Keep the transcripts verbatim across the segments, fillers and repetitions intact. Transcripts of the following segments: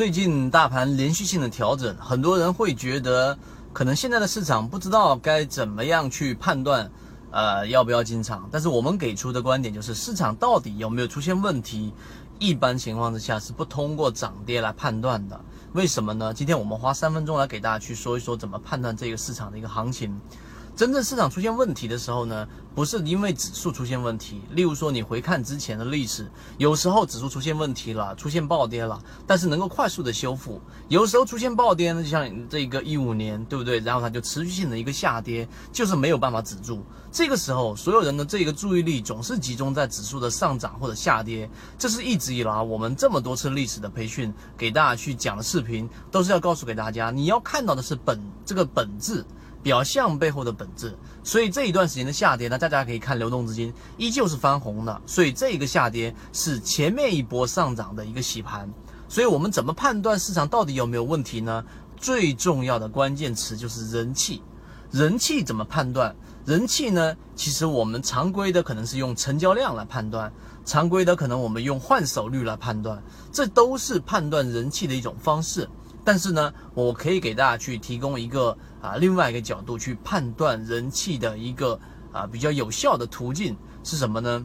最近大盘连续性的调整，很多人会觉得可能现在的市场不知道该怎么样去判断呃，要不要进场？但是我们给出的观点就是，市场到底有没有出现问题，一般情况之下是不通过涨跌来判断的。为什么呢？今天我们花三分钟来给大家去说一说，怎么判断这个市场的一个行情。真正市场出现问题的时候呢，不是因为指数出现问题。例如说，你回看之前的历史，有时候指数出现问题了，出现暴跌了，但是能够快速的修复；有时候出现暴跌呢，就像这个一五年，对不对？然后它就持续性的一个下跌，就是没有办法止住。这个时候，所有人的这个注意力总是集中在指数的上涨或者下跌。这是一直以来我们这么多次历史的培训给大家去讲的视频，都是要告诉给大家，你要看到的是本这个本质。表象背后的本质，所以这一段时间的下跌呢，大家可以看流动资金依旧是翻红的，所以这一个下跌是前面一波上涨的一个洗盘。所以我们怎么判断市场到底有没有问题呢？最重要的关键词就是人气。人气怎么判断？人气呢，其实我们常规的可能是用成交量来判断，常规的可能我们用换手率来判断，这都是判断人气的一种方式。但是呢，我可以给大家去提供一个啊另外一个角度去判断人气的一个啊比较有效的途径是什么呢？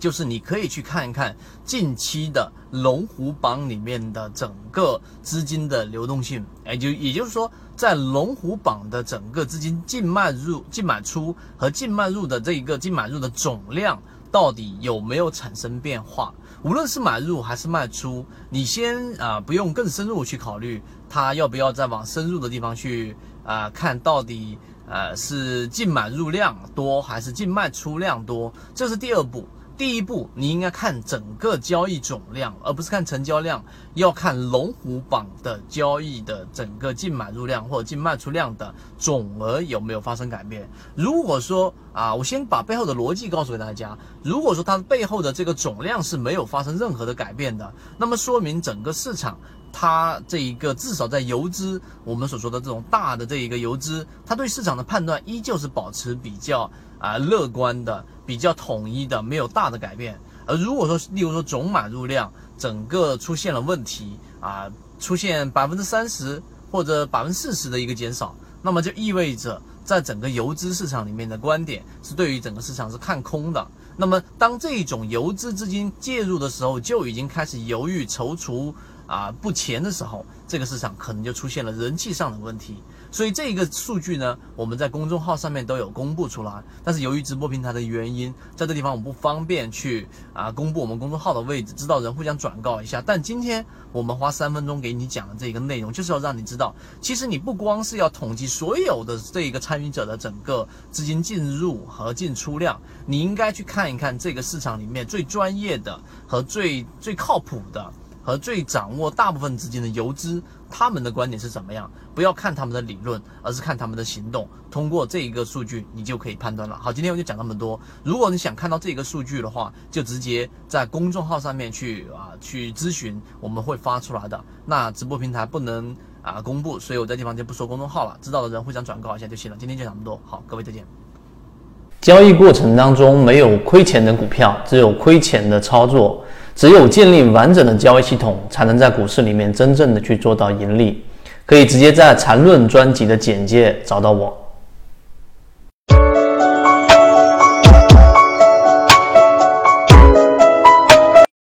就是你可以去看一看近期的龙虎榜里面的整个资金的流动性，哎，就也就是说，在龙虎榜的整个资金净卖入、净买出和净卖入的这一个净买入的总量。到底有没有产生变化？无论是买入还是卖出，你先啊、呃、不用更深入去考虑它要不要再往深入的地方去啊、呃、看到底呃是净买入量多还是净卖出量多，这是第二步。第一步，你应该看整个交易总量，而不是看成交量，要看龙虎榜的交易的整个净买入量或者净卖出量的总额有没有发生改变。如果说啊，我先把背后的逻辑告诉给大家，如果说它背后的这个总量是没有发生任何的改变的，那么说明整个市场它这一个至少在游资，我们所说的这种大的这一个游资，它对市场的判断依旧是保持比较啊、呃、乐观的，比较统一的，没有大的改变。而如果说，例如说总买入量整个出现了问题啊、呃，出现百分之三十或者百分之四十的一个减少，那么就意味着在整个游资市场里面的观点是对于整个市场是看空的。那么当这一种游资资金介入的时候，就已经开始犹豫踌躇。啊，不前的时候，这个市场可能就出现了人气上的问题，所以这个数据呢，我们在公众号上面都有公布出来，但是由于直播平台的原因，在这地方我们不方便去啊公布我们公众号的位置，知道人互相转告一下。但今天我们花三分钟给你讲的这个内容，就是要让你知道，其实你不光是要统计所有的这个参与者的整个资金进入和进出量，你应该去看一看这个市场里面最专业的和最最靠谱的。和最掌握大部分资金的游资，他们的观点是怎么样？不要看他们的理论，而是看他们的行动。通过这一个数据，你就可以判断了。好，今天我就讲这么多。如果你想看到这个数据的话，就直接在公众号上面去啊去咨询，我们会发出来的。那直播平台不能啊公布，所以我在地方就不说公众号了。知道的人互相转告一下就行了。今天就讲这么多，好，各位再见。交易过程当中没有亏钱的股票，只有亏钱的操作。只有建立完整的交易系统，才能在股市里面真正的去做到盈利。可以直接在缠论专辑的简介找到我。